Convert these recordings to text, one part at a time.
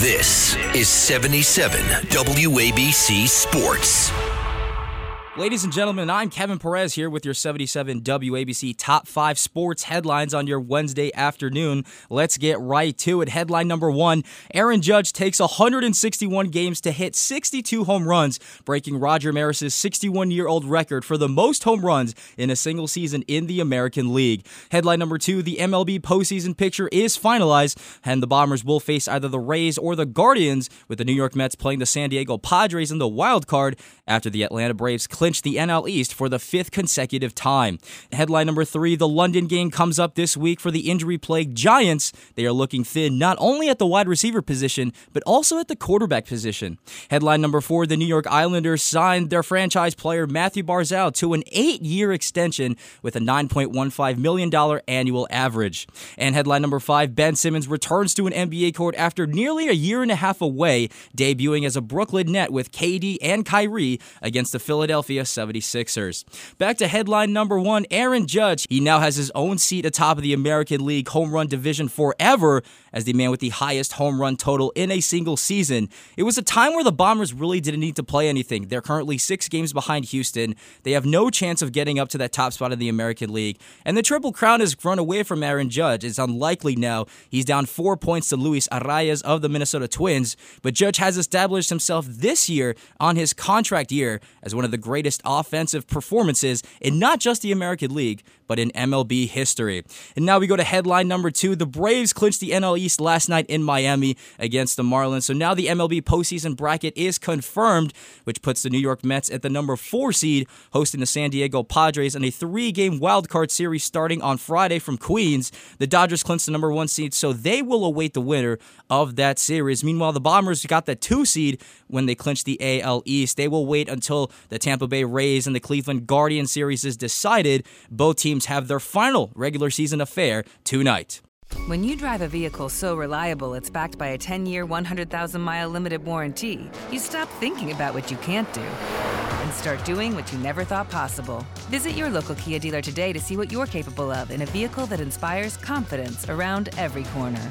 This is 77 WABC Sports. Ladies and gentlemen, I'm Kevin Perez here with your 77 WABC Top 5 Sports Headlines on your Wednesday afternoon. Let's get right to it. Headline number one, Aaron Judge takes 161 games to hit 62 home runs, breaking Roger Maris's 61-year-old record for the most home runs in a single season in the American League. Headline number two, the MLB postseason picture is finalized, and the Bombers will face either the Rays or the Guardians, with the New York Mets playing the San Diego Padres in the wild card after the Atlanta Braves clinched the NL East for the fifth consecutive time. Headline number three, the London game comes up this week for the injury-plagued Giants. They are looking thin not only at the wide receiver position, but also at the quarterback position. Headline number four, the New York Islanders signed their franchise player Matthew Barzal to an 8-year extension with a $9.15 million annual average. And headline number five, Ben Simmons returns to an NBA court after nearly a year and a half away, debuting as a Brooklyn Net with KD and Kyrie against the Philadelphia 76ers. Back to headline number one, Aaron Judge. He now has his own seat atop of the American League home run division forever as the man with the highest home run total in a single season. It was a time where the Bombers really didn't need to play anything. They're currently 6 games behind Houston. They have no chance of getting up to that top spot in the American League. And the Triple Crown has run away from Aaron Judge. It's unlikely now. He's down 4 points to Luis Arraez of the Minnesota Twins. But Judge has established himself this year on his contract year as one of the greatest offensive performances in not just the American League, but in MLB history. And now we go to headline number two. The Braves clinched the NL East last night in Miami against the Marlins. So now the MLB postseason bracket is confirmed, which puts the New York Mets at the number 4 seed, hosting the San Diego Padres in a 3-game wildcard series starting on Friday from Queens. The Dodgers clinched the number 1 seed, so they will await the winner of that series. Meanwhile, the Bombers got the 2 seed when they clinched the AL East. They will wait until the Tampa Bay Rays and the Cleveland Guardians series is decided. Both teams have their final regular season affair tonight. When you drive a vehicle so reliable it's backed by a 10-year, 100,000-mile limited warranty, you stop thinking about what you can't do and start doing what you never thought possible. Visit your local Kia dealer today to see what you're capable of in a vehicle that inspires confidence around every corner.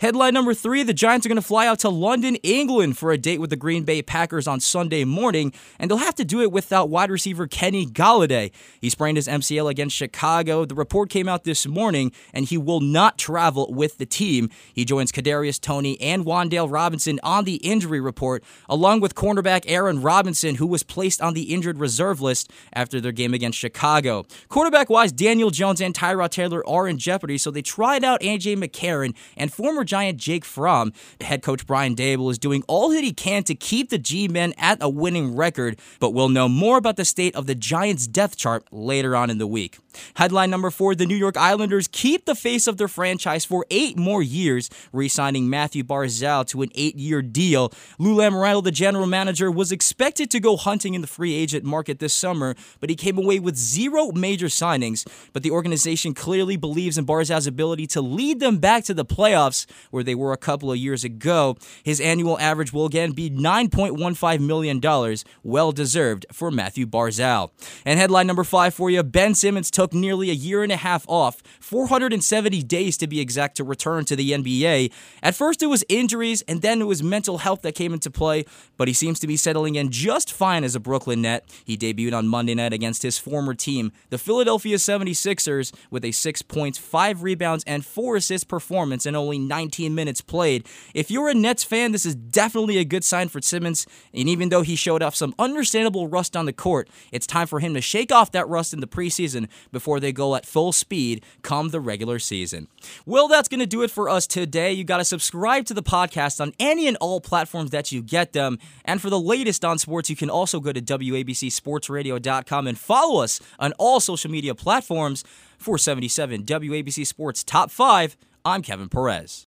Headline number three, the Giants are going to fly out to London, England for a date with the Green Bay Packers on Sunday morning, and they'll have to do it without wide receiver Kenny Golladay. He sprained his MCL against Chicago. The report came out this morning, and he will not travel with the team. He joins Kadarius Tony and Wan'Dale Robinson on the injury report, along with cornerback Aaron Robinson, who was placed on the injured reserve list after their game against Chicago. Quarterback-wise, Daniel Jones and Tyrod Taylor are in jeopardy, so they tried out A.J. McCarron, and former Giant Jake Fromm. Head coach Brian Dable is doing all that he can to keep the G-men at a winning record, but we'll know more about the state of the Giants' depth chart later on in the week. Headline number four, the New York Islanders keep the face of their franchise for 8 more years, re-signing Matthew Barzal to an 8-year deal. Lou Lamoriello, the general manager, was expected to go hunting in the free agent market this summer, but he came away with 0 major signings, but the organization clearly believes in Barzal's ability to lead them back to the playoffs, where they were a couple of years ago. His annual average will again be $9.15 million, well-deserved for Matthew Barzal. And headline number five for you, Ben Simmons took nearly a year and a half off, 470 days to be exact, to return to the NBA. At first it was injuries, and then it was mental health that came into play, but he seems to be settling in just fine as a Brooklyn Net. He debuted on Monday night against his former team, the Philadelphia 76ers, with a 6 points, 5 rebounds, and 4 assists performance in only 19 minutes played. If you're a Nets fan, this is definitely a good sign for Simmons, and even though he showed off some understandable rust on the court, it's time for him to shake off that rust in the preseason before they go at full speed come the regular season. Well, that's going to do it for us today. You got to subscribe to the podcast on any and all platforms that you get them, and for the latest on sports, you can also go to WABCSportsRadio.com and follow us on all social media platforms. 477 WABC Sports Top 5, I'm Kevin Perez.